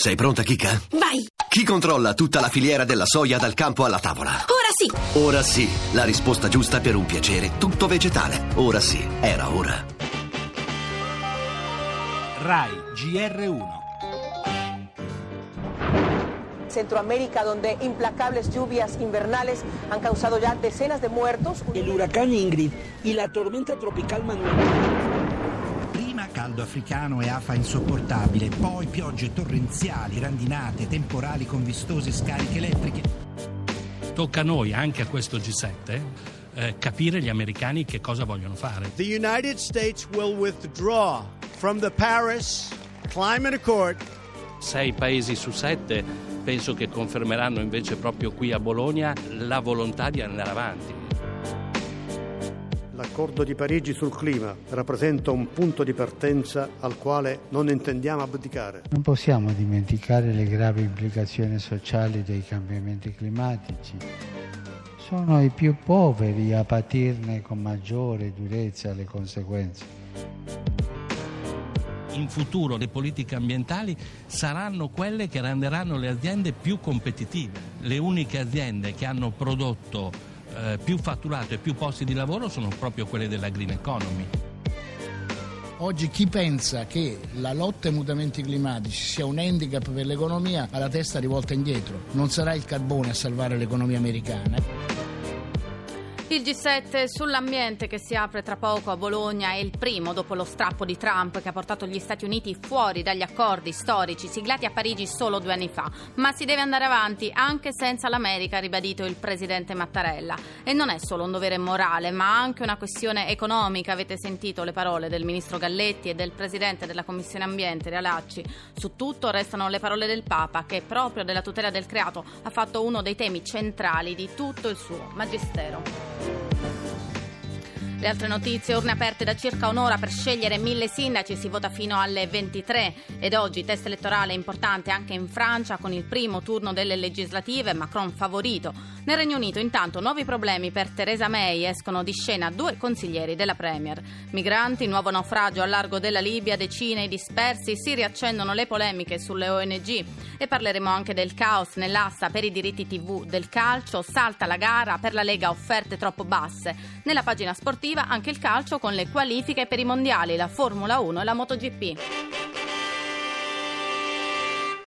Sei pronta, Kika? Vai! Chi controlla tutta la filiera della soia dal campo alla tavola? Ora sì! Ora sì, la risposta giusta per un piacere tutto vegetale. Ora sì, era ora. Rai GR1. Centro America, donde implacables lluvias invernales han causado ya decenas de muertos. El huracán Ingrid y la tormenta tropical Manuel. Caldo africano e AFA insopportabile, poi piogge torrenziali, grandinate, temporali con vistose scariche elettriche. Tocca a noi, anche a questo G7, capire gli americani che cosa vogliono fare. The United States will withdraw from the Paris Climate Accord. 6 paesi su 7 penso che confermeranno invece proprio qui a Bologna la volontà di andare avanti. L'accordo di Parigi sul clima rappresenta un punto di partenza al quale non intendiamo abdicare. Non possiamo dimenticare le gravi implicazioni sociali dei cambiamenti climatici. Sono i più poveri a patirne con maggiore durezza le conseguenze. In futuro le politiche ambientali saranno quelle che renderanno le aziende più competitive. Le uniche aziende che hanno prodotto più fatturato e più posti di lavoro sono proprio quelle della green economy. Oggi chi pensa che la lotta ai mutamenti climatici sia un handicap per l'economia ha la testa rivolta indietro. Non sarà il carbone a salvare l'economia americana. Il G7 sull'ambiente che si apre tra poco a Bologna è il primo dopo lo strappo di Trump che ha portato gli Stati Uniti fuori dagli accordi storici siglati a Parigi solo 2 anni fa. Ma si deve andare avanti anche senza l'America, ha ribadito il presidente Mattarella. E non è solo un dovere morale, ma anche una questione economica. Avete sentito le parole del ministro Galletti e del presidente della Commissione Ambiente, Realacci. Su tutto restano le parole del Papa, che proprio della tutela del creato ha fatto uno dei temi centrali di tutto il suo magistero. Le altre notizie, urne aperte da circa un'ora per scegliere 1000 sindaci, si vota fino alle 23 ed oggi test elettorale importante anche in Francia con il primo turno delle legislative, Macron favorito. Nel Regno Unito intanto nuovi problemi per Theresa May, escono di scena 2 consiglieri della Premier. Migranti, nuovo naufragio al largo della Libia, decine dispersi, si riaccendono le polemiche sulle ONG e parleremo anche del caos nell'asta per i diritti TV del calcio, salta la gara per la Lega, offerte troppo basse. Nella pagina sportiva anche il calcio con le qualifiche per i mondiali, la Formula 1 e la MotoGP.